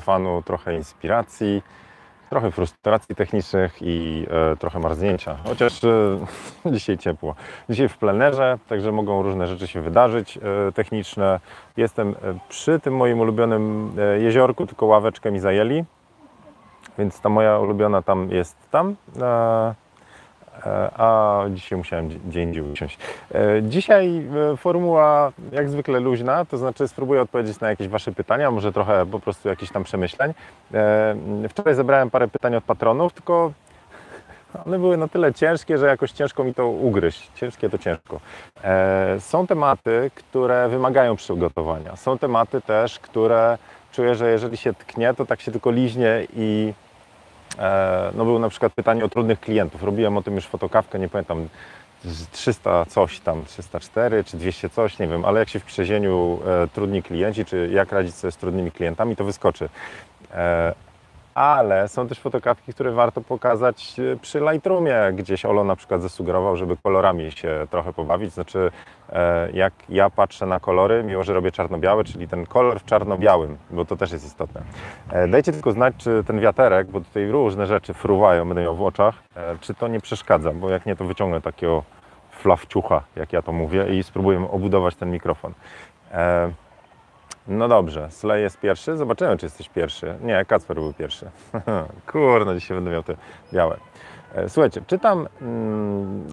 fanu, trochę inspiracji, trochę frustracji technicznych i trochę marznięcia. Chociaż dzisiaj ciepło. Dzisiaj w plenerze, także mogą różne rzeczy się wydarzyć techniczne. Jestem przy tym moim ulubionym jeziorku, tylko ławeczkę mi zajęli. Więc ta moja ulubiona tam jest tam. A dzisiaj musiałem gdzie indziej usiąść. Dzisiaj formuła jak zwykle luźna, to znaczy spróbuję odpowiedzieć na jakieś Wasze pytania, może trochę po prostu jakichś tam przemyśleń. Wczoraj zebrałem parę pytań od patronów, tylko one były na tyle ciężkie, że jakoś ciężko mi to ugryźć. Ciężkie to ciężko. Są tematy, które wymagają przygotowania. Są tematy też, które czuję, że jeżeli się tknie, to tak się tylko liźnie i... No było na przykład pytanie o trudnych klientów. Robiłem o tym już fotokawkę, nie pamiętam, 300 coś tam, 304 czy 200 coś, nie wiem, ale jak się w przezieniu trudni klienci, czy jak radzić sobie z trudnymi klientami, to wyskoczy. Ale są też fotokawki, które warto pokazać przy Lightroomie. Gdzieś Olo na przykład zasugerował, żeby kolorami się trochę pobawić. Znaczy, jak ja patrzę na kolory, mimo że robię czarno-białe, czyli ten kolor w czarno-białym, bo to też jest istotne. Dajcie tylko znać, czy ten wiaterek, bo tutaj różne rzeczy fruwają, będę miał w oczach, czy to nie przeszkadza, bo jak nie, to wyciągnę takiego flawciucha, jak ja to mówię, i spróbuję obudować ten mikrofon. No dobrze, Slej jest pierwszy. Zobaczymy, czy jesteś pierwszy. Nie, Kacper był pierwszy. Kurno, dzisiaj będę miał te białe. Słuchajcie, czytam...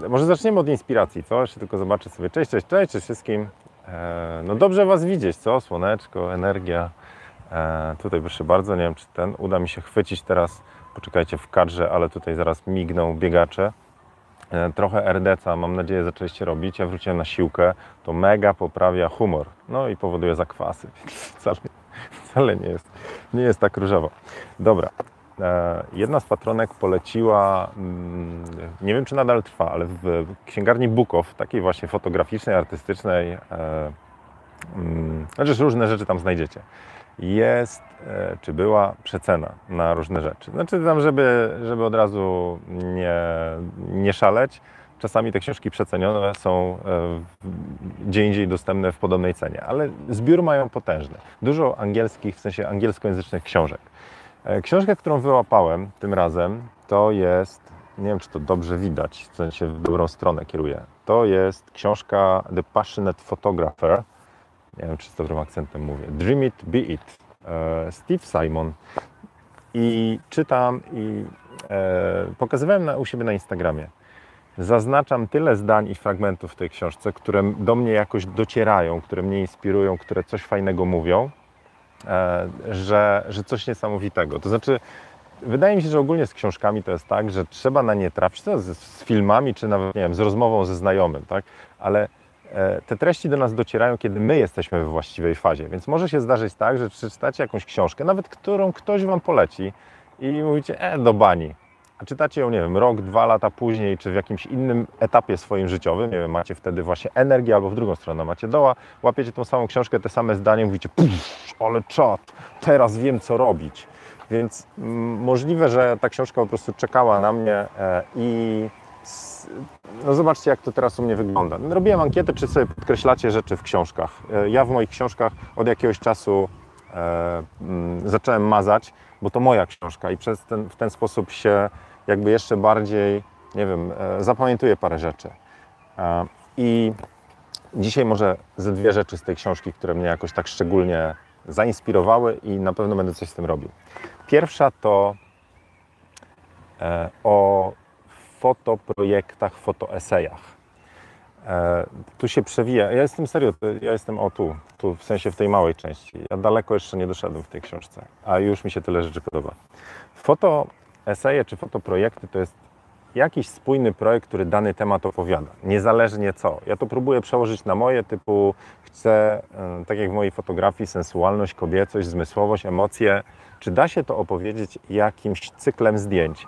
może zaczniemy od inspiracji, co? Jeszcze tylko zobaczę sobie. Cześć, cześć, cześć, cześć wszystkim. No dobrze Was widzieć, co? Słoneczko, energia. Tutaj proszę bardzo, nie wiem, czy ten... Uda mi się chwycić teraz. Poczekajcie w kadrze, ale tutaj zaraz migną biegacze. Trochę RDC-a, mam nadzieję, zaczęliście robić. Ja wróciłem na siłkę. To mega poprawia humor. No i powoduje zakwasy. Wcale nie jest tak różowo. Dobra. Jedna z patronek poleciła, nie wiem, czy nadal trwa, ale w księgarni Bookow, takiej właśnie fotograficznej, artystycznej, znaczy różne rzeczy tam znajdziecie. Jest, czy była przecena na różne rzeczy. Znaczy tam, żeby od razu nie szaleć, czasami te książki przecenione są gdzie indziej dostępne w podobnej cenie, ale zbiór mają potężny. Dużo angielskich, w sensie angielskojęzycznych książek. Książkę, którą wyłapałem tym razem, to jest, nie wiem, czy to dobrze widać, w sensie w dobrą stronę kieruję, to jest książka The Passionate Photographer, nie wiem, czy z dobrym akcentem mówię, Dream It, Be It, Steve Simon, i czytam i pokazywałem u siebie na Instagramie. Zaznaczam tyle zdań i fragmentów w tej książce, które do mnie jakoś docierają, które mnie inspirują, które coś fajnego mówią, że coś niesamowitego. To znaczy, wydaje mi się, że ogólnie z książkami to jest tak, że trzeba na nie trafić, to z filmami, czy nawet, nie wiem, z rozmową ze znajomym, tak? Ale te treści do nas docierają, kiedy my jesteśmy we właściwej fazie, więc może się zdarzyć tak, że przeczytacie jakąś książkę, nawet którą ktoś Wam poleci i mówicie, do bani. A czytacie ją, nie wiem, rok, 2 lata później, czy w jakimś innym etapie swoim życiowym, nie wiem, macie wtedy właśnie energię, albo w drugą stronę macie doła, łapiecie tą samą książkę, te same zdanie, mówicie, puff, ale czad, teraz wiem, co robić. Więc możliwe, że ta książka po prostu czekała na mnie i... No zobaczcie, jak to teraz u mnie wygląda. Robiłem ankietę, czy sobie podkreślacie rzeczy w książkach. Ja w moich książkach od jakiegoś czasu zacząłem mazać, bo to moja książka i w ten sposób się jakby jeszcze bardziej, nie wiem, zapamiętuję parę rzeczy. I dzisiaj może ze 2 rzeczy z tej książki, które mnie jakoś tak szczególnie zainspirowały i na pewno będę coś z tym robił. Pierwsza to o fotoprojektach, fotoesejach. Tu się przewija. Ja jestem serio, ja jestem tu, w sensie w tej małej części. Ja daleko jeszcze nie doszedłem w tej książce, a już mi się tyle rzeczy podoba. Fotoeseje czy fotoprojekty to jest jakiś spójny projekt, który dany temat opowiada, niezależnie co. Ja to próbuję przełożyć na moje, typu chcę, tak jak w mojej fotografii, sensualność, kobiecość, zmysłowość, emocje. Czy da się to opowiedzieć jakimś cyklem zdjęć?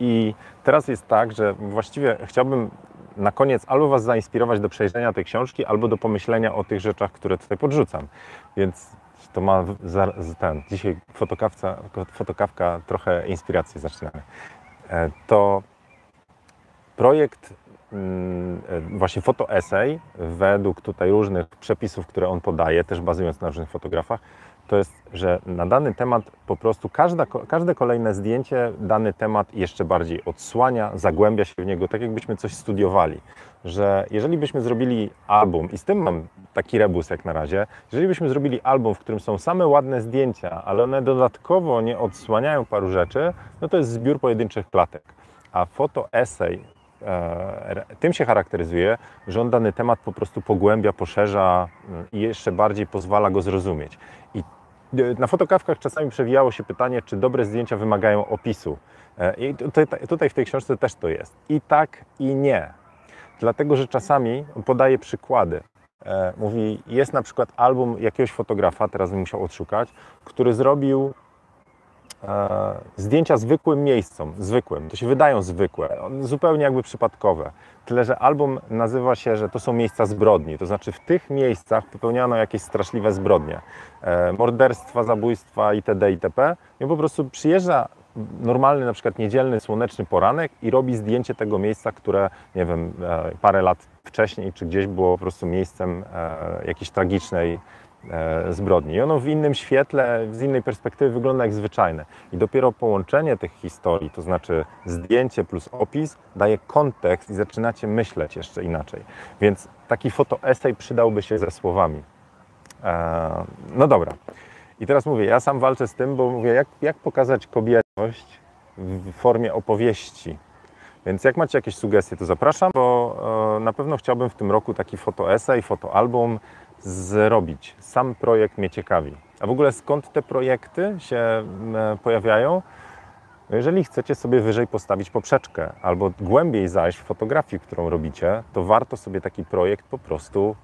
I teraz jest tak, że właściwie chciałbym na koniec albo Was zainspirować do przejrzenia tej książki, albo do pomyślenia o tych rzeczach, które tutaj podrzucam. Więc to ma ten. Dzisiaj fotokawka trochę inspiracji, zaczynamy. To projekt, właśnie fotoesej, według tutaj różnych przepisów, które on podaje, też bazując na różnych fotografach, to jest, że na dany temat po prostu każde kolejne zdjęcie dany temat jeszcze bardziej odsłania, zagłębia się w niego, tak jakbyśmy coś studiowali. Że jeżeli byśmy zrobili album, i z tym mam taki rebus jak na razie, jeżeli byśmy zrobili album, w którym są same ładne zdjęcia, ale one dodatkowo nie odsłaniają paru rzeczy, no to jest zbiór pojedynczych klatek. A fotoesej tym się charakteryzuje, że on dany temat po prostu pogłębia, poszerza i jeszcze bardziej pozwala go zrozumieć. I na fotokawkach czasami przewijało się pytanie, czy dobre zdjęcia wymagają opisu. I tutaj w tej książce też to jest. I tak, i nie. Dlatego, że czasami podaję przykłady. Mówi, jest na przykład album jakiegoś fotografa, teraz bym musiał odszukać, który zrobił zdjęcia zwykłym miejscom, zwykłym. To się wydają zwykłe, zupełnie jakby przypadkowe. Tyle, że album nazywa się, że to są miejsca zbrodni. To znaczy w tych miejscach popełniano jakieś straszliwe zbrodnie. Morderstwa, zabójstwa itd. itp. I po prostu przyjeżdża normalny, na przykład niedzielny, słoneczny poranek i robi zdjęcie tego miejsca, które, nie wiem, parę lat wcześniej czy gdzieś było po prostu miejscem jakiejś tragicznej zbrodni. I ono w innym świetle, z innej perspektywy wygląda jak zwyczajne. I dopiero połączenie tych historii, to znaczy zdjęcie plus opis, daje kontekst i zaczynacie myśleć jeszcze inaczej. Więc taki fotoesej przydałby się ze słowami. No dobra. I teraz mówię, ja sam walczę z tym, bo mówię, jak pokazać kobiecość w formie opowieści. Więc jak macie jakieś sugestie, to zapraszam, bo na pewno chciałbym w tym roku taki fotoesej, fotoalbum zrobić. Sam projekt mnie ciekawi. A w ogóle skąd te projekty się pojawiają? Jeżeli chcecie sobie wyżej postawić poprzeczkę albo głębiej zajść w fotografii, którą robicie, to warto sobie taki projekt po prostu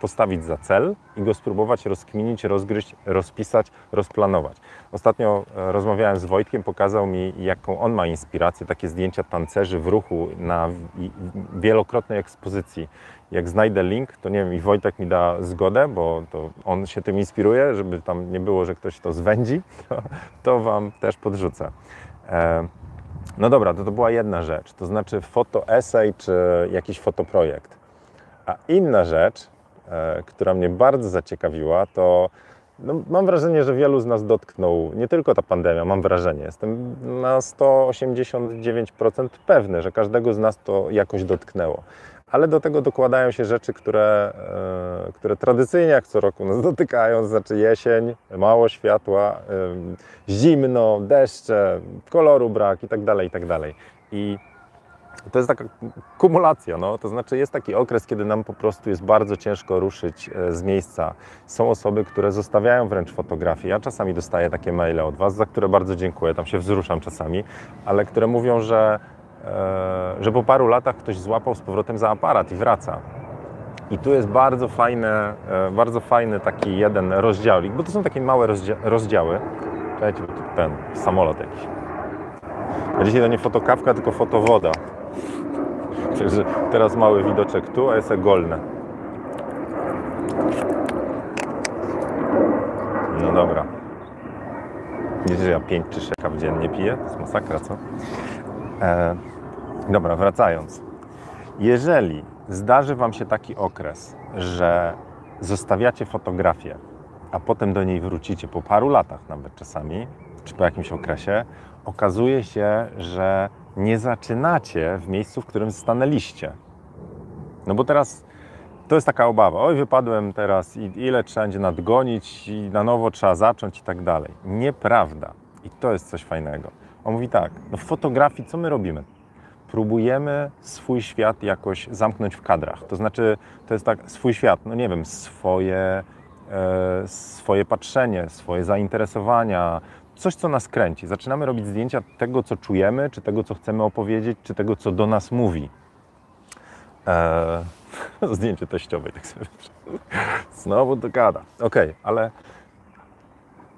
postawić za cel i go spróbować rozkminić, rozgryźć, rozpisać, rozplanować. Ostatnio rozmawiałem z Wojtkiem, pokazał mi, jaką on ma inspirację, takie zdjęcia tancerzy w ruchu na wielokrotnej ekspozycji. Jak znajdę link, to nie wiem, i Wojtek mi da zgodę, bo to on się tym inspiruje, żeby tam nie było, że ktoś to zwędzi, to Wam też podrzucę. No dobra, to była jedna rzecz, to znaczy fotoesej czy jakiś fotoprojekt. A inna rzecz, która mnie bardzo zaciekawiła, to no, mam wrażenie, że wielu z nas dotknął, nie tylko ta pandemia, mam wrażenie, jestem na 189% pewny, że każdego z nas to jakoś dotknęło. Ale do tego dokładają się rzeczy, które tradycyjnie jak co roku nas dotykają, znaczy jesień, mało światła, zimno, deszcze, koloru brak itd., itd. I to jest taka kumulacja, no. To znaczy jest taki okres, kiedy nam po prostu jest bardzo ciężko ruszyć z miejsca. Są osoby, które zostawiają wręcz fotografię. Ja czasami dostaję takie maile od Was, za które bardzo dziękuję, tam się wzruszam czasami, ale które mówią, że po paru latach ktoś złapał z powrotem za aparat i wraca. I tu jest bardzo fajny taki jeden rozdziałik, bo to są takie małe rozdziały. Czekajcie, ten samolot jakiś. A dzisiaj to nie fotokawka, tylko fotowoda. Także teraz mały widoczek tu, a jest golne. No dobra. Widzicie, że ja 5 czy 6 kaw dziennie piję? To jest masakra, co? Dobra, wracając. Jeżeli zdarzy Wam się taki okres, że zostawiacie fotografię, a potem do niej wrócicie po paru latach nawet czasami, czy po jakimś okresie, okazuje się, że nie zaczynacie w miejscu, w którym stanęliście. No bo teraz to jest taka obawa. Oj, wypadłem teraz i ile trzeba będzie nadgonić i na nowo trzeba zacząć i tak dalej. Nieprawda. I to jest coś fajnego. On mówi tak, no w fotografii co my robimy? Próbujemy swój świat jakoś zamknąć w kadrach. To znaczy, to jest tak, swój świat, no nie wiem, swoje patrzenie, swoje zainteresowania, coś, co nas kręci. Zaczynamy robić zdjęcia tego, co czujemy, czy tego, co chcemy opowiedzieć, czy tego, co do nas mówi. Zdjęcie teściowej, tak sobie. Znowu to gada. Okej, ale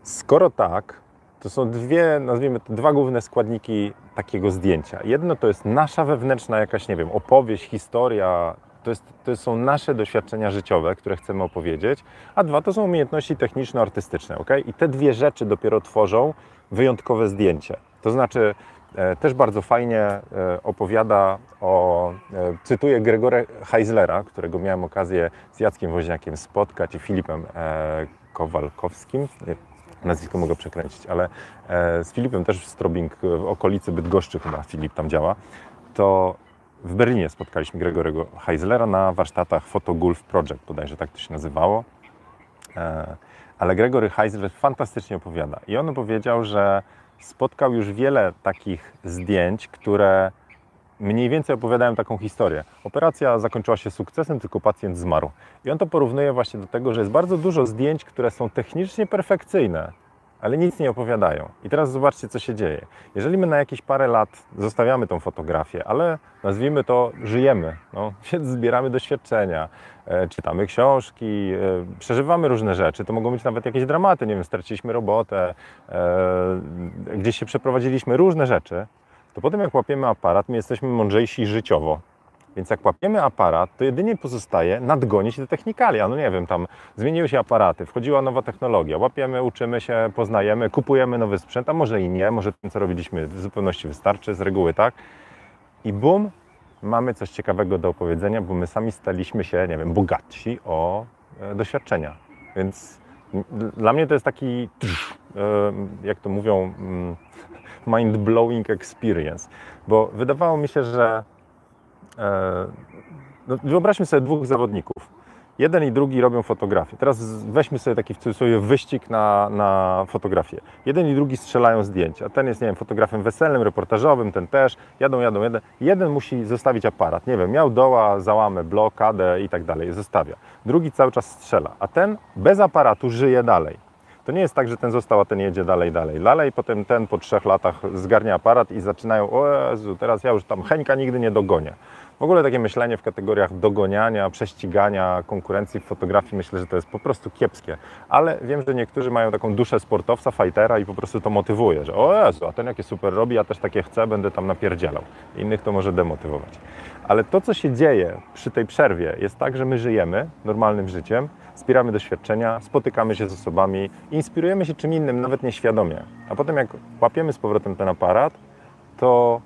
skoro tak, to są dwie, nazwijmy to, dwa główne składniki takiego zdjęcia. Jedno to jest nasza wewnętrzna jakaś, nie wiem, opowieść, historia. To są nasze doświadczenia życiowe, które chcemy opowiedzieć, a dwa to są umiejętności techniczno-artystyczne. Okay? I te dwie rzeczy dopiero tworzą wyjątkowe zdjęcie. To znaczy też bardzo fajnie opowiada o... cytuję Gregory Heislera, którego miałem okazję z Jackiem Woźniakiem spotkać i Filipem Kowalkowskim, nazwisko mogę przekręcić, ale z Filipem też w Strobing, w okolicy Bydgoszczy chyba Filip tam działa, to w Berlinie spotkaliśmy Gregory'ego Heislera na warsztatach Photo Gulf Project, bodajże tak to się nazywało. Ale Gregory Heisler fantastycznie opowiada i on powiedział, że spotkał już wiele takich zdjęć, które mniej więcej opowiadają taką historię. Operacja zakończyła się sukcesem, tylko pacjent zmarł. I on to porównuje właśnie do tego, że jest bardzo dużo zdjęć, które są technicznie perfekcyjne, ale nic nie opowiadają. I teraz zobaczcie, co się dzieje. Jeżeli my na jakieś parę lat zostawiamy tą fotografię, ale nazwijmy to, żyjemy, no, więc zbieramy doświadczenia, czytamy książki, przeżywamy różne rzeczy, to mogą być nawet jakieś dramaty, nie wiem, straciliśmy robotę, gdzieś się przeprowadziliśmy, różne rzeczy, to potem jak łapiemy aparat, my jesteśmy mądrzejsi życiowo. Więc jak łapiemy aparat, to jedynie pozostaje nadgonić te technikalia. No nie wiem, tam zmieniły się aparaty, wchodziła nowa technologia, łapiemy, uczymy się, poznajemy, kupujemy nowy sprzęt, a może i nie, może ten, co robiliśmy, w zupełności wystarczy, z reguły tak. I bum, mamy coś ciekawego do opowiedzenia, bo my sami staliśmy się, nie wiem, bogatsi o doświadczenia. Więc dla mnie to jest taki, jak to mówią, mind-blowing experience, bo wydawało mi się, że no, wyobraźmy sobie dwóch zawodników. Jeden i drugi robią fotografię. Teraz weźmy sobie taki w cudzysłowie wyścig na fotografię. Jeden i drugi strzelają zdjęcia. Ten jest, nie wiem, fotografem weselnym, reportażowym, ten też. Jadą, jeden. Jeden musi zostawić aparat. Nie wiem, miał doła, załamę, blokadę i tak dalej. Zostawia. Drugi cały czas strzela, a ten bez aparatu żyje dalej. To nie jest tak, że ten został, a ten jedzie dalej. Potem ten po 3 latach zgarnia aparat i zaczynają, o Jezu, teraz ja już tam Henka nigdy nie dogonię. W ogóle takie myślenie w kategoriach dogoniania, prześcigania, konkurencji w fotografii, myślę, że to jest po prostu kiepskie. Ale wiem, że niektórzy mają taką duszę sportowca, fajtera i po prostu to motywuje, że o Jezu, a ten jakie super robi, ja też takie chcę, będę tam napierdzielał. Innych to może demotywować. Ale to, co się dzieje przy tej przerwie, jest tak, że my żyjemy normalnym życiem, zbieramy doświadczenia, spotykamy się z osobami, inspirujemy się czym innym, nawet nieświadomie. A potem jak łapiemy z powrotem ten aparat, to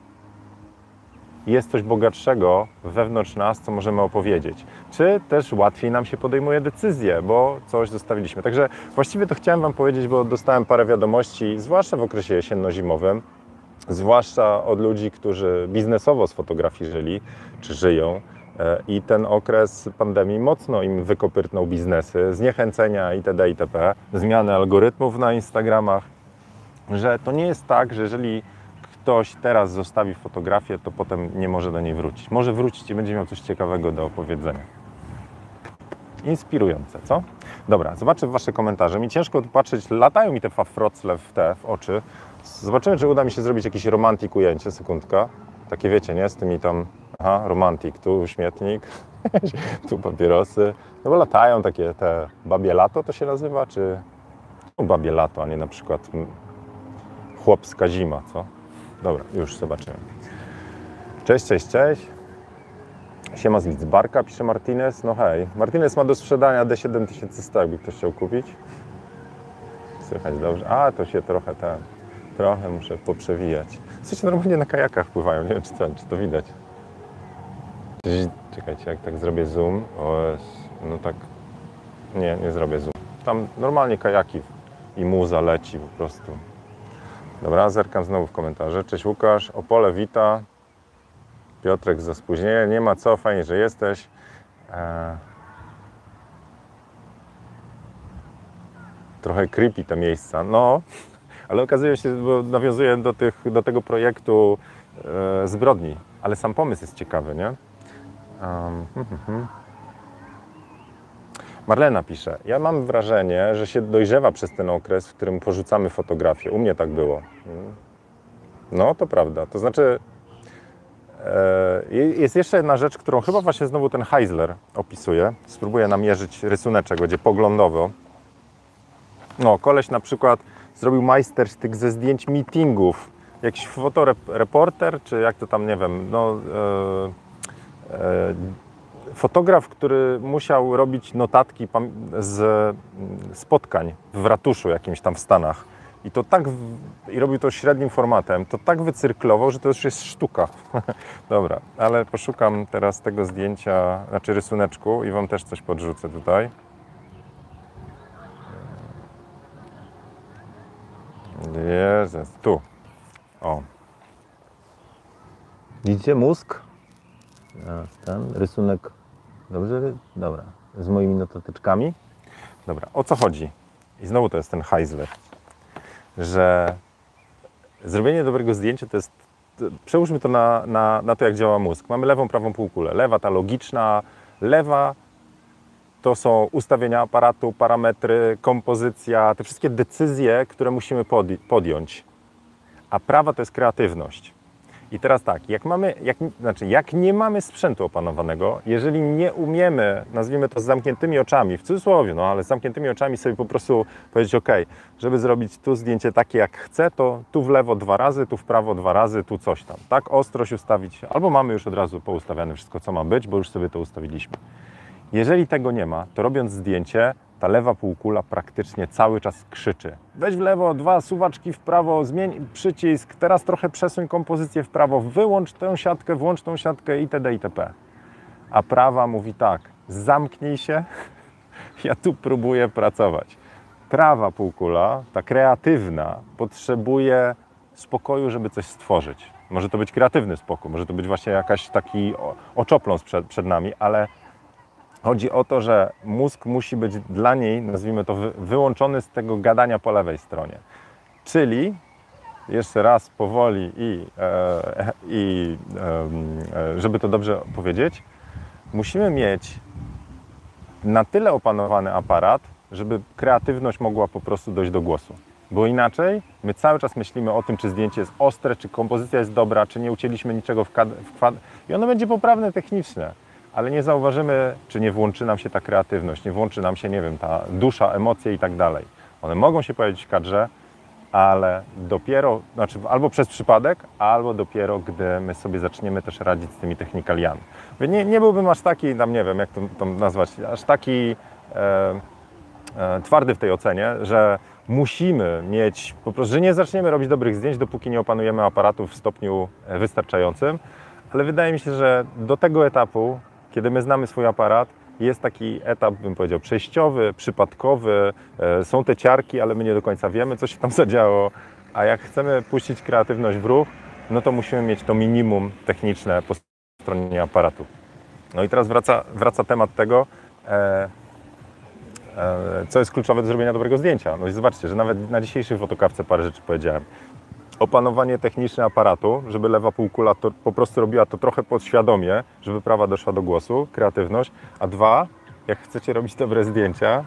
jest coś bogatszego wewnątrz nas, co możemy opowiedzieć. Czy też łatwiej nam się podejmuje decyzje, bo coś zostawiliśmy. Także właściwie to chciałem Wam powiedzieć, bo dostałem parę wiadomości, zwłaszcza w okresie jesienno-zimowym, zwłaszcza od ludzi, którzy biznesowo z fotografii żyli, czy żyją. I ten okres pandemii mocno im wykopyrtnął biznesy, zniechęcenia itd., itp., zmiany algorytmów na Instagramach, że to nie jest tak, że jeżeli ktoś teraz zostawi fotografię, to potem nie może do niej wrócić. Może wrócić i będzie miał coś ciekawego do opowiedzenia. Inspirujące, co? Dobra, zobaczę Wasze komentarze. Mi ciężko patrzeć, latają mi te Wrocław w oczy. Zobaczymy, czy uda mi się zrobić jakiś romantik ujęcie, sekundka. Takie wiecie, nie? Z tymi tam... Aha, romantik, tu śmietnik, tu papierosy. No bo latają takie te babie lato to się nazywa, czy no, babie lato, a nie na przykład chłopska zima, co? Dobra, już zobaczymy. Cześć. Siema z Lidzbarka, pisze Martinez. No hej, Martinez ma do sprzedania D7000, jakby ktoś chciał kupić. Słychać dobrze? A, to się trochę muszę poprzewijać. Słuchajcie, normalnie na kajakach pływają, nie wiem czy to widać. Czekajcie, jak tak zrobię zoom, no tak, nie zrobię zoom. Tam normalnie kajaki i muza leci po prostu. Dobra, zerkam znowu w komentarze. Cześć Łukasz, Opole wita. Piotrek za spóźnienie, nie ma co, fajnie, że jesteś. Trochę creepy te miejsca, no, ale okazuje się, bo nawiązuję do tego projektu zbrodni, ale sam pomysł jest ciekawy, nie? Marlena pisze, ja mam wrażenie, że się dojrzewa przez ten okres, w którym porzucamy fotografię. U mnie tak było. No, to prawda. To znaczy, jest jeszcze jedna rzecz, którą chyba właśnie znowu ten Heisler opisuje. Spróbuję namierzyć rysuneczek, będzie poglądowo. No, koleś na przykład zrobił majstersztyk ze zdjęć meetingów. Jakiś fotoreporter, czy jak to tam, nie wiem, no... Fotograf, który musiał robić notatki z spotkań w ratuszu jakimś tam w Stanach i to tak i robił to średnim formatem, to tak wycyrklował, że to już jest sztuka. Dobra, ale poszukam teraz tego zdjęcia, znaczy rysuneczku i Wam też coś podrzucę tutaj. Jezus, tu. O. Widzicie mózg? Ten rysunek. Dobrze? Dobra. Z moimi notatyczkami. Dobra, o co chodzi? I znowu to jest ten Heisler, że zrobienie dobrego zdjęcia to jest... Przełóżmy to na to, jak działa mózg. Mamy lewą, prawą półkulę. Lewa ta logiczna, lewa to są ustawienia aparatu, parametry, kompozycja, te wszystkie decyzje, które musimy podjąć. A prawa to jest kreatywność. I teraz tak, jak nie mamy sprzętu opanowanego, jeżeli nie umiemy, nazwijmy to z zamkniętymi oczami, w cudzysłowie, no ale z zamkniętymi oczami sobie po prostu powiedzieć, ok, żeby zrobić tu zdjęcie takie jak chcę, to tu w lewo 2 razy, tu w prawo 2 razy, tu coś tam, tak ostrość ustawić, albo mamy już od razu poustawiane wszystko, co ma być, bo już sobie to ustawiliśmy. Jeżeli tego nie ma, to robiąc zdjęcie, ta lewa półkula praktycznie cały czas krzyczy. Weź w lewo, 2 suwaczki w prawo, zmień przycisk, teraz trochę przesuń kompozycję w prawo, wyłącz tę siatkę, włącz tą siatkę itd. itp. A prawa mówi tak, zamknij się, ja tu próbuję pracować. Prawa półkula, ta kreatywna, potrzebuje spokoju, żeby coś stworzyć. Może to być kreatywny spokój, może to być właśnie jakiś taki oczopląs przed nami, ale... Chodzi o to, że mózg musi być dla niej, nazwijmy to, wyłączony z tego gadania po lewej stronie. Czyli, jeszcze raz powoli żeby to dobrze powiedzieć, musimy mieć na tyle opanowany aparat, żeby kreatywność mogła po prostu dojść do głosu. Bo inaczej my cały czas myślimy o tym, czy zdjęcie jest ostre, czy kompozycja jest dobra, czy nie ucięliśmy niczego w kwadr. I ono będzie poprawne technicznie. Ale nie zauważymy, czy nie włączy nam się ta kreatywność, nie włączy nam się, nie wiem, ta dusza, emocje i tak dalej. One mogą się pojawić w kadrze, ale dopiero, znaczy albo przez przypadek, albo dopiero, gdy my sobie zaczniemy też radzić z tymi technikaliami. Nie byłbym aż taki, tam nie wiem, jak to nazwać, aż taki twardy w tej ocenie, że musimy mieć, po prostu, że nie zaczniemy robić dobrych zdjęć, dopóki nie opanujemy aparatu w stopniu wystarczającym, ale wydaje mi się, że do tego etapu, kiedy my znamy swój aparat, jest taki etap, bym powiedział, przejściowy, przypadkowy, są te ciarki, ale my nie do końca wiemy, co się tam zadziało, a jak chcemy puścić kreatywność w ruch, no to musimy mieć to minimum techniczne po stronie aparatu. No i teraz wraca temat tego, co jest kluczowe do zrobienia dobrego zdjęcia. No i zobaczcie, że nawet na dzisiejszej fotokawce parę rzeczy powiedziałem. Opanowanie techniczne aparatu, żeby lewa półkula to po prostu robiła to trochę podświadomie, żeby prawa doszła do głosu, kreatywność. A 2, jak chcecie robić dobre zdjęcia,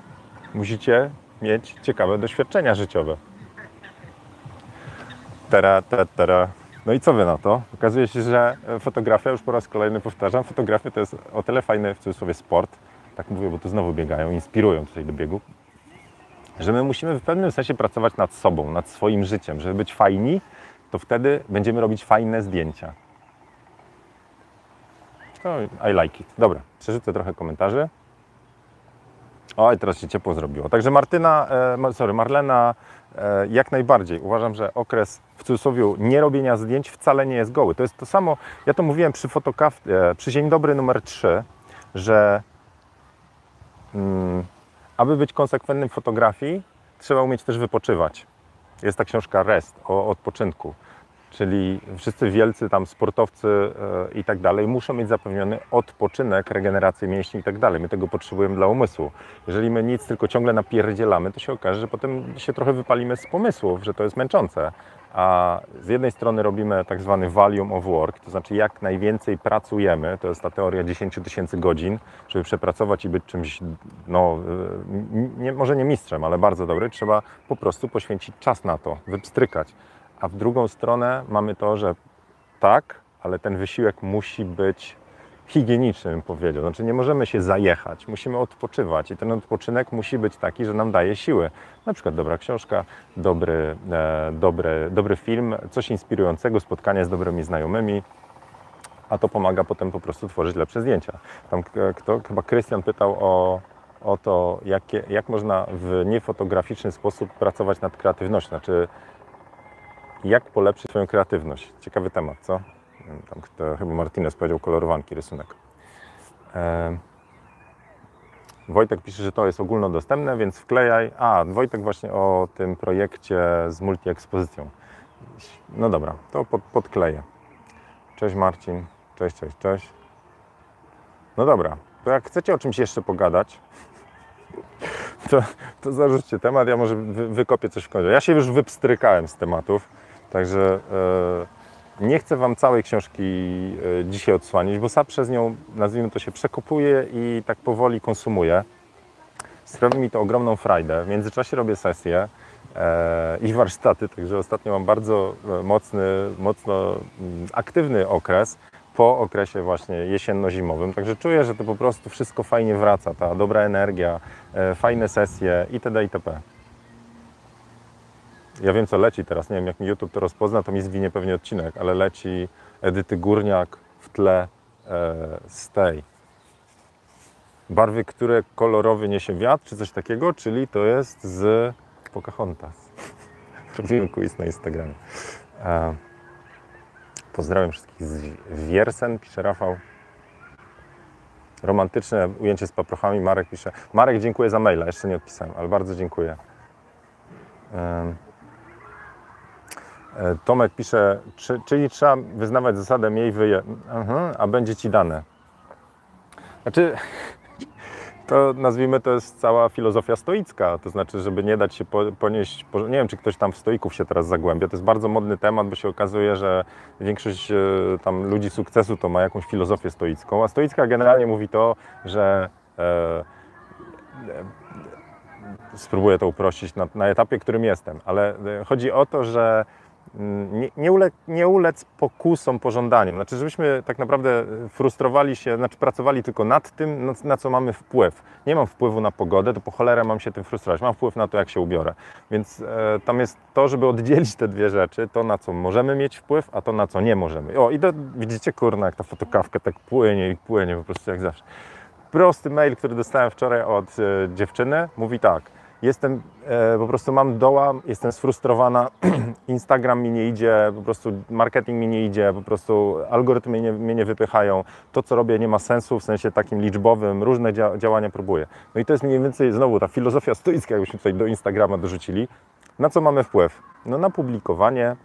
musicie mieć ciekawe doświadczenia życiowe. Tera, tera, tera. No i co wy na to? Okazuje się, że fotografia, już po raz kolejny powtarzam, fotografia to jest o tyle fajny w cudzysłowie sport, tak mówię, bo tu znowu biegają, inspirują tutaj do biegu, że my musimy w pewnym sensie pracować nad sobą, nad swoim życiem. Żeby być fajni, to wtedy będziemy robić fajne zdjęcia. No, I like it. Dobra, przerzucę trochę komentarzy. Oj, teraz się ciepło zrobiło. Także Marlena, jak najbardziej. Uważam, że okres w cudzysłowie nierobienia zdjęć wcale nie jest goły. To jest to samo, ja to mówiłem przy przy Dzień Dobry numer 3, że... Aby być konsekwentnym w fotografii, trzeba umieć też wypoczywać. Jest ta książka Rest, o odpoczynku. Czyli wszyscy wielcy tam sportowcy i tak dalej muszą mieć zapewniony odpoczynek, regenerację mięśni i tak dalej. My tego potrzebujemy dla umysłu. Jeżeli my nic, tylko ciągle napierdzielamy, to się okaże, że potem się trochę wypalimy z pomysłów, że to jest męczące. A z jednej strony robimy tak zwany volume of work, to znaczy jak najwięcej pracujemy, to jest ta teoria 10 000 godzin, żeby przepracować i być czymś, no może nie mistrzem, ale bardzo dobry, trzeba po prostu poświęcić czas na to, wypstrykać. A w drugą stronę mamy to, że tak, ale ten wysiłek musi być higieniczny, bym powiedział. Znaczy nie możemy się zajechać, musimy odpoczywać i ten odpoczynek musi być taki, że nam daje siły. Na przykład dobra książka, dobry film, coś inspirującego, spotkanie z dobrymi znajomymi, a to pomaga potem po prostu tworzyć lepsze zdjęcia. Tam chyba Krystian pytał o to, jak można w niefotograficzny sposób pracować nad kreatywnością. Znaczy, jak polepszyć swoją kreatywność? Ciekawy temat, co? Tam chyba Martinez powiedział kolorowanki, rysunek. Wojtek pisze, że to jest ogólnodostępne, więc wklejaj. A, Wojtek właśnie o tym projekcie z multiekspozycją. No dobra, to podkleję. Cześć Marcin, cześć. No dobra, to jak chcecie o czymś jeszcze pogadać, to zarzućcie temat, ja może wykopię coś w końcu. Ja się już wypstrykałem z tematów, także nie chcę Wam całej książki dzisiaj odsłaniać, bo sam przez nią, nazwijmy to, się przekopuję i tak powoli konsumuję. Sprawi mi to ogromną frajdę. W międzyczasie robię sesję i warsztaty, także ostatnio mam bardzo mocno aktywny okres po okresie właśnie jesienno-zimowym. Także czuję, że to po prostu wszystko fajnie wraca, ta dobra energia, fajne sesje itd. itp. Ja wiem, co leci teraz, nie wiem, jak mi YouTube to rozpozna, to mi zwinie pewnie odcinek, ale leci Edyty Górniak w tle z tej barwy, które kolorowy niesie wiatr, czy coś takiego, czyli to jest z Pocahontas. Robiłem quiz na Instagramie. Pozdrawiam wszystkich z Wiersen, pisze Rafał. Romantyczne ujęcie z paprochami, Marek pisze. Marek, dziękuję za maila, jeszcze nie odpisałem, ale bardzo dziękuję. Tomek pisze, czyli trzeba wyznawać zasadę mniej wyje, a będzie ci dane. Znaczy, to nazwijmy, to jest cała filozofia stoicka, to znaczy, żeby nie dać się ponieść, nie wiem, czy ktoś tam w stoików się teraz zagłębia, to jest bardzo modny temat, bo się okazuje, że większość tam ludzi sukcesu to ma jakąś filozofię stoicką, a stoicka generalnie mówi to, że spróbuję to uprościć na etapie, którym jestem, ale chodzi o to, że nie ulec pokusom, pożądaniom. Znaczy, żebyśmy tak naprawdę frustrowali się, znaczy pracowali tylko nad tym, na co mamy wpływ. Nie mam wpływu na pogodę, to po cholerę mam się tym frustrować. Mam wpływ na to, jak się ubiorę. Więc tam jest to, żeby oddzielić te dwie rzeczy, to, na co możemy mieć wpływ, a to, na co nie możemy. O, i to, widzicie, kurna, jak ta fotokawka tak płynie i płynie, po prostu jak zawsze. Prosty mail, który dostałem wczoraj od dziewczyny, mówi tak. Jestem, po prostu mam dołam, jestem sfrustrowana, Instagram mi nie idzie, po prostu marketing mi nie idzie, po prostu algorytmy mnie nie wypychają, to co robię nie ma sensu, w sensie takim liczbowym, różne działania próbuję. No i to jest mniej więcej znowu ta filozofia stoicka, jakbyśmy tutaj do Instagrama dorzucili. Na co mamy wpływ? No na publikowanie,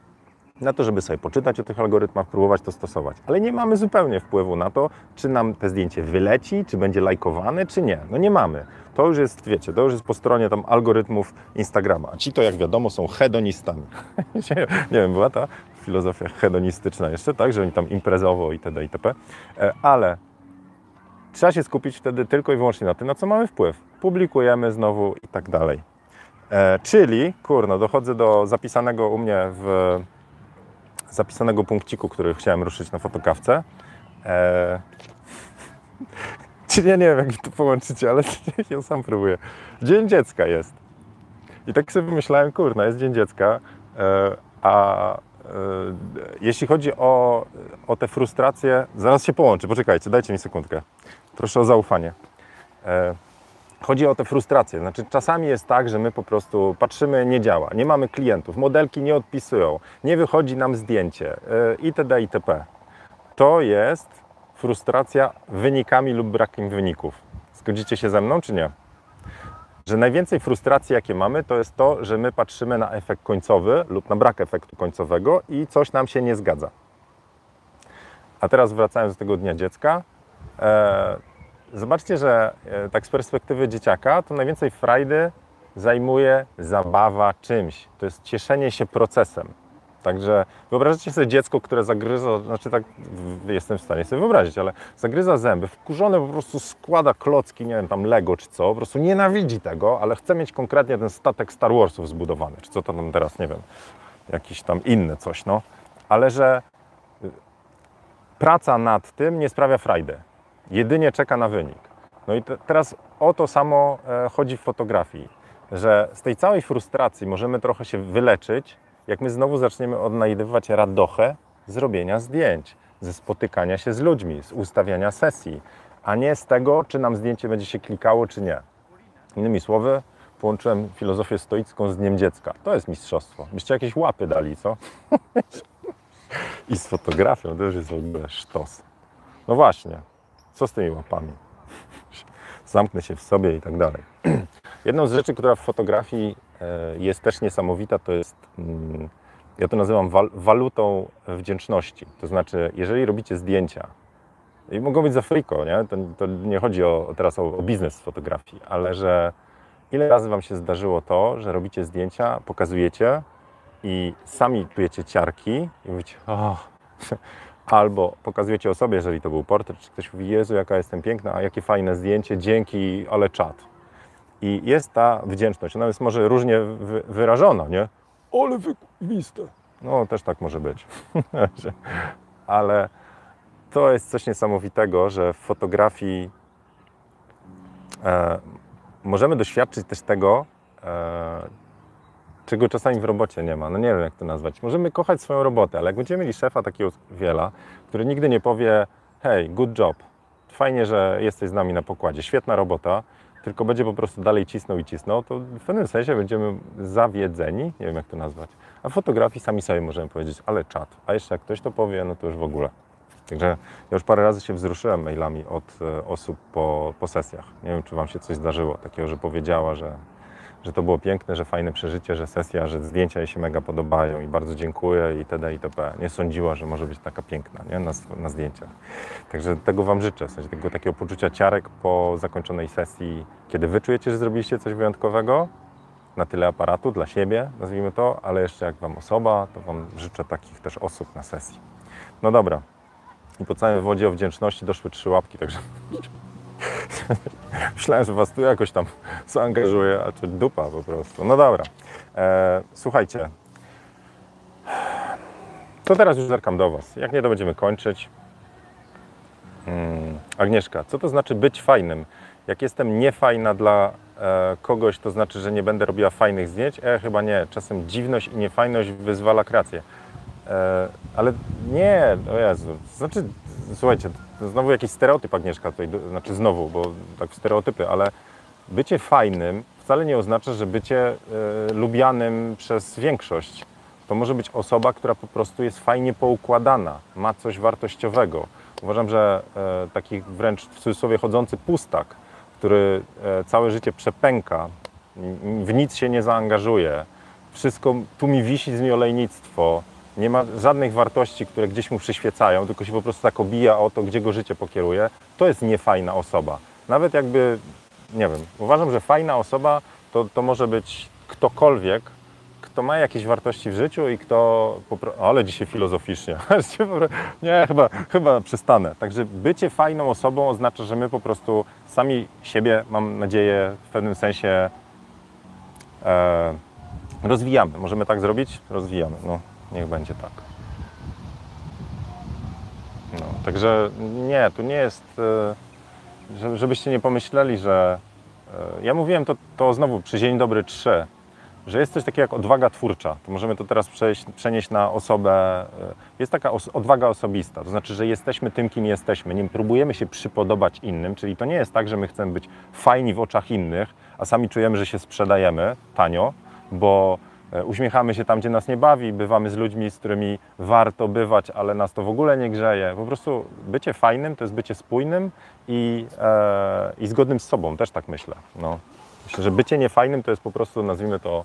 na to, żeby sobie poczytać o tych algorytmach, próbować to stosować. Ale nie mamy zupełnie wpływu na to, czy nam te zdjęcie wyleci, czy będzie lajkowane, czy nie. No nie mamy. To już jest, wiecie, to już jest po stronie tam algorytmów Instagrama. A ci to, jak wiadomo, są hedonistami. Nie wiem, była ta filozofia hedonistyczna jeszcze, tak? Że oni tam imprezowo itd. itp. Ale trzeba się skupić wtedy tylko i wyłącznie na tym, na co mamy wpływ. Publikujemy znowu i tak dalej. Czyli, kurno, dochodzę do zapisanego u mnie w... zapisanego punkciku, który chciałem ruszyć na fotokawce. Ja nie wiem, jak to połączycie, ale ja sam próbuję. Dzień dziecka jest. I tak sobie myślałem, kurna, jest dzień dziecka, jeśli chodzi o te frustracje, zaraz się połączy, poczekajcie, dajcie mi sekundkę. Proszę o zaufanie. Chodzi o te frustracje, znaczy czasami jest tak, że my po prostu patrzymy, nie działa, nie mamy klientów, modelki nie odpisują, nie wychodzi nam zdjęcie itd. itp. To jest frustracja wynikami lub brakiem wyników. Zgodzicie się ze mną, czy nie? Że najwięcej frustracji, jakie mamy, to jest to, że my patrzymy na efekt końcowy lub na brak efektu końcowego i coś nam się nie zgadza. A teraz wracając do tego dnia dziecka, zobaczcie, że tak z perspektywy dzieciaka to najwięcej frajdy zajmuje zabawa czymś. To jest cieszenie się procesem. Także wyobraźcie sobie dziecko, które zagryza, znaczy tak jestem w stanie sobie wyobrazić, ale zagryza zęby, wkurzone po prostu składa klocki, nie wiem, tam Lego czy co, po prostu nienawidzi tego, ale chce mieć konkretnie ten statek Star Warsów zbudowany, czy co to tam teraz, nie wiem, jakieś tam inne coś, no. Ale że praca nad tym nie sprawia frajdy. Jedynie czeka na wynik. No i teraz o to samo chodzi w fotografii, że z tej całej frustracji możemy trochę się wyleczyć, jak my znowu zaczniemy odnajdywać radochę z robienia zdjęć, ze spotykania się z ludźmi, z ustawiania sesji, a nie z tego, czy nam zdjęcie będzie się klikało, czy nie. Innymi słowy, połączyłem filozofię stoicką z Dniem Dziecka. To jest mistrzostwo. Byście jakieś łapy dali, co? I z fotografią to już jest w ogóle sztos. No właśnie. Co z tymi łapami? zamknę się w sobie i tak dalej. Jedną z rzeczy, która w fotografii jest też niesamowita, to jest, ja to nazywam walutą wdzięczności. To znaczy, jeżeli robicie zdjęcia, i mogą być za friko, nie? To nie chodzi teraz o biznes fotografii, ale że ile razy Wam się zdarzyło to, że robicie zdjęcia, pokazujecie i sami czujecie ciarki i mówicie o, albo pokazujecie osobie, jeżeli to był portret, czy ktoś mówi, Jezu, jaka jestem piękna, a jakie fajne zdjęcie, dzięki, ale czad. I jest ta wdzięczność, ona jest może różnie wyrażona, nie? Ale wykupiste. No, też tak może być. Ale to jest coś niesamowitego, że w fotografii możemy doświadczyć też tego, czego czasami w robocie nie ma. No nie wiem, jak to nazwać. Możemy kochać swoją robotę, ale jak będziemy mieli szefa takiego wiela, który nigdy nie powie hej, good job, fajnie, że jesteś z nami na pokładzie, świetna robota, tylko będzie po prostu dalej cisnął, to w pewnym sensie będziemy zawiedzeni, nie wiem, jak to nazwać. A w fotografii sami sobie możemy powiedzieć, ale czad. A jeszcze jak ktoś to powie, no to już w ogóle. Także ja już parę razy się wzruszyłem mailami od osób po sesjach. Nie wiem, czy Wam się coś zdarzyło takiego, że powiedziała, że to było piękne, że fajne przeżycie, że sesja, że zdjęcia jej się mega podobają i bardzo dziękuję itd. itp. Nie sądziła, że może być taka piękna, nie? Na zdjęciach. Także tego Wam życzę, w sensie tego takiego poczucia ciarek po zakończonej sesji, kiedy Wy czujecie, że zrobiliście coś wyjątkowego, na tyle aparatu, dla siebie, nazwijmy to, ale jeszcze jak Wam osoba, to Wam życzę takich też osób na sesji. No dobra. I po całym wodzie o wdzięczności doszły 3 łapki, także myślałem, że Was tu jakoś tam zaangażuję, a to dupa po prostu. No dobra, słuchajcie, to teraz już zerkam do Was. Jak nie, to będziemy kończyć. Agnieszka, co to znaczy być fajnym? Jak jestem niefajna dla kogoś, to znaczy, że nie będę robiła fajnych zdjęć? Chyba nie. Czasem dziwność i niefajność wyzwala kreację. Ale nie, o Jezu, znaczy, słuchajcie, znowu jakiś stereotyp Agnieszka tutaj, znaczy znowu, bo tak stereotypy, ale bycie fajnym wcale nie oznacza, że bycie lubianym przez większość. To może być osoba, która po prostu jest fajnie poukładana, ma coś wartościowego. Uważam, że taki wręcz w cudzysłowie chodzący pustak, który całe życie przepęka, w nic się nie zaangażuje, wszystko tu mi wisi z mi olejnictwo, nie ma żadnych wartości, które gdzieś mu przyświecają, tylko się po prostu tak obija o to, gdzie go życie pokieruje. To jest niefajna osoba. Nawet jakby, nie wiem, uważam, że fajna osoba to może być ktokolwiek, kto ma jakieś wartości w życiu i kto... Ale dzisiaj filozoficznie. Nie, chyba przestanę. Także bycie fajną osobą oznacza, że my po prostu sami siebie, mam nadzieję, w pewnym sensie rozwijamy. Możemy tak zrobić? Rozwijamy, no. Niech będzie tak. No, także nie, tu nie jest, żebyście nie pomyśleli, że... Ja mówiłem to znowu przy Dzień Dobry 3, że jest coś takiego jak odwaga twórcza. To możemy to teraz przenieść na osobę... Jest taka odwaga osobista, to znaczy, że jesteśmy tym, kim jesteśmy. Nie próbujemy się przypodobać innym, czyli to nie jest tak, że my chcemy być fajni w oczach innych, a sami czujemy, że się sprzedajemy tanio, bo... Uśmiechamy się tam, gdzie nas nie bawi, bywamy z ludźmi, z którymi warto bywać, ale nas to w ogóle nie grzeje. Po prostu bycie fajnym to jest bycie spójnym i zgodnym z sobą, też tak myślę. No. Myślę, że bycie niefajnym to jest po prostu, nazwijmy to,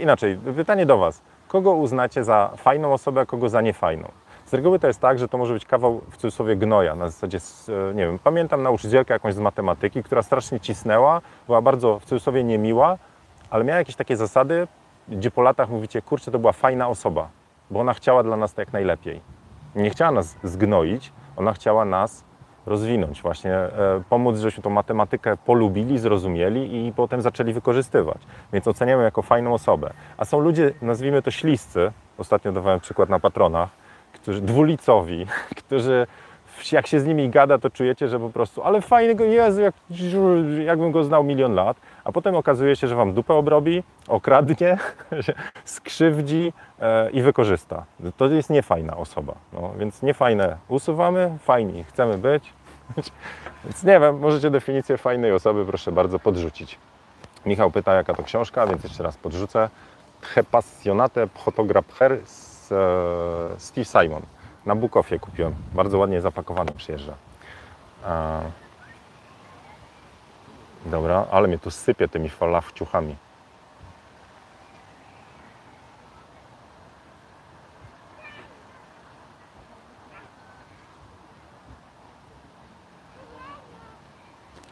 inaczej, pytanie do Was. Kogo uznacie za fajną osobę, a kogo za niefajną? Z reguły to jest tak, że to może być kawał w cudzysłowie gnoja, na zasadzie, nie wiem, pamiętam nauczycielkę jakąś z matematyki, która strasznie cisnęła, była bardzo w cudzysłowie niemiła, ale miała jakieś takie zasady, gdzie po latach mówicie, kurczę, to była fajna osoba, bo ona chciała dla nas to jak najlepiej. Nie chciała nas zgnoić, ona chciała nas rozwinąć, właśnie pomóc, żeśmy tą matematykę polubili, zrozumieli i potem zaczęli wykorzystywać. Więc oceniamy jako fajną osobę. A są ludzie, nazwijmy to śliscy, ostatnio dawałem przykład na patronach, którzy dwulicowi, którzy jak się z nimi gada, to czujecie, że po prostu, ale fajnego, Jezu, jakbym go znał milion lat, a potem okazuje się, że Wam dupę obrobi, okradnie, skrzywdzi i wykorzysta. To jest niefajna osoba, no, więc niefajne usuwamy, fajni chcemy być, więc nie wiem, możecie definicję fajnej osoby, proszę bardzo, podrzucić. Michał pyta, jaka to książka, więc jeszcze raz podrzucę. The Passionate Photographer z Steve Simon. Na Bookowie kupiłem. Bardzo ładnie zapakowane przyjeżdża. Dobra, ale mnie tu sypie tymi falafciuchami.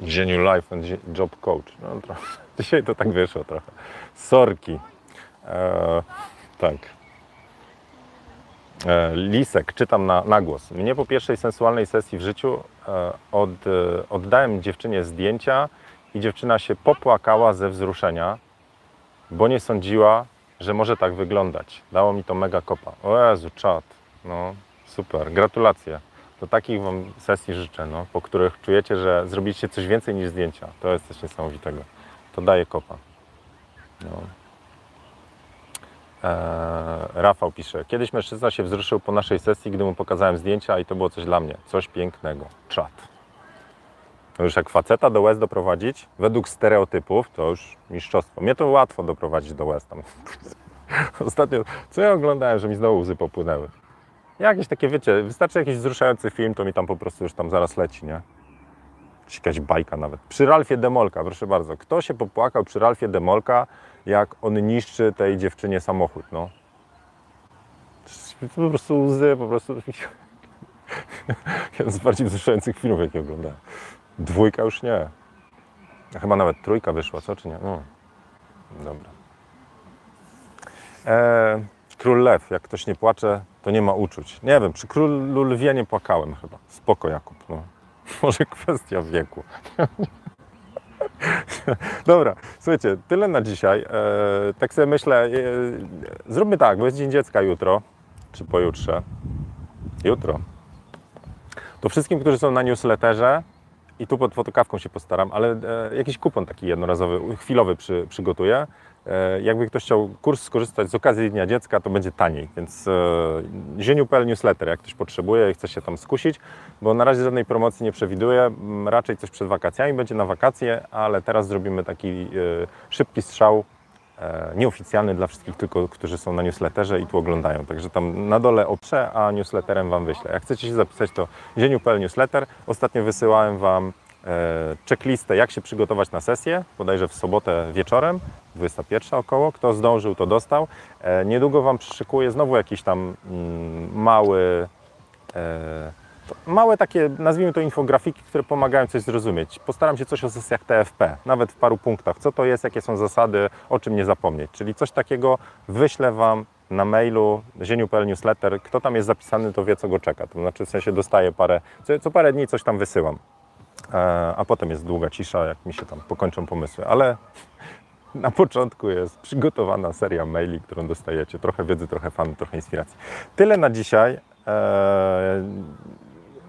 Zieniu Life and Job Coach. No, dzisiaj to tak wyszło trochę. Sorki. Tak. Lisek, czytam na głos. Mnie po pierwszej sensualnej sesji w życiu oddałem dziewczynie zdjęcia i dziewczyna się popłakała ze wzruszenia, bo nie sądziła, że może tak wyglądać. Dało mi to mega kopa. O Jezu, czad. No, super. Gratulacje. To takich wam sesji życzę, no, po których czujecie, że zrobiliście coś więcej niż zdjęcia. To jest coś niesamowitego. To daje kopa. No. Rafał pisze. Kiedyś mężczyzna się wzruszył po naszej sesji, gdy mu pokazałem zdjęcia i to było coś dla mnie. Coś pięknego. Czad. No już jak faceta do łez doprowadzić, według stereotypów, to już mistrzostwo. Mnie to łatwo doprowadzić do łez tam. Ostatnio, co ja oglądałem, że mi znowu łzy popłynęły. Jakieś takie, wiecie, wystarczy jakiś wzruszający film, to mi tam po prostu już tam zaraz leci, nie? Jakaś bajka nawet. Przy Ralfie Demolka, proszę bardzo. Kto się popłakał przy Ralfie Demolka, jak on niszczy tej dziewczynie samochód, no? Po prostu łzy, po prostu... Jeden z bardziej wzruszających filmów, jakie oglądałem. Dwójka już nie. Chyba nawet trójka wyszła, co? Czy nie? No. Dobra. Król Lew. Jak ktoś nie płacze, to nie ma uczuć. Nie wiem, przy Królu Lwie nie płakałem chyba. Spoko, Jakub. No. Może kwestia wieku. Dobra, słuchajcie, tyle na dzisiaj. Tak sobie myślę, zróbmy tak, bo jest Dzień Dziecka jutro, czy pojutrze. Jutro. To wszystkim, którzy są na newsletterze, i tu pod fotokawką się postaram, ale jakiś kupon taki jednorazowy, chwilowy przygotuję. Jakby ktoś chciał kurs skorzystać z okazji Dnia Dziecka, to będzie taniej, więc zieniu.pl newsletter, jak ktoś potrzebuje i chce się tam skusić, bo na razie żadnej promocji nie przewiduję, raczej coś przed wakacjami, będzie na wakacje, ale teraz zrobimy taki szybki strzał, nieoficjalny dla wszystkich tylko, którzy są na newsletterze i tu oglądają, także tam na dole oprze, a newsletterem wam wyślę. Jak chcecie się zapisać, to zieniu.pl newsletter. Ostatnio wysyłałem wam checklistę, jak się przygotować na sesję, bodajże w sobotę wieczorem, 21 około, kto zdążył, to dostał. Niedługo wam przyszykuję znowu jakiś tam małe takie, nazwijmy to, infografiki, które pomagają coś zrozumieć. Postaram się coś o sesjach TFP, nawet w paru punktach, co to jest, jakie są zasady, o czym nie zapomnieć. Czyli coś takiego wyślę wam na mailu zieniu.pl newsletter. Kto tam jest zapisany, to wie, co go czeka. To znaczy, w sensie dostaję co parę dni coś tam wysyłam. A potem jest długa cisza, jak mi się tam pokończą pomysły, ale na początku jest przygotowana seria maili, którą dostajecie. Trochę wiedzy, trochę fanu, trochę inspiracji. Tyle na dzisiaj.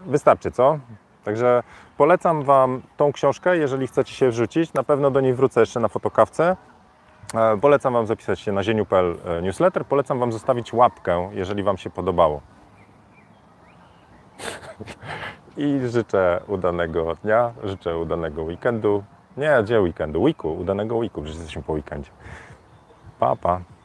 Wystarczy, co? Także polecam wam tą książkę, jeżeli chcecie się wrzucić. Na pewno do niej wrócę jeszcze na fotokawce. Polecam wam zapisać się na zieniu.pl newsletter. Polecam wam zostawić łapkę, jeżeli wam się podobało. I życzę udanego dnia, życzę udanego weekendu. Nie, gdzie weekendu? Udanego weeku, że jesteśmy po weekendzie. Pa, pa.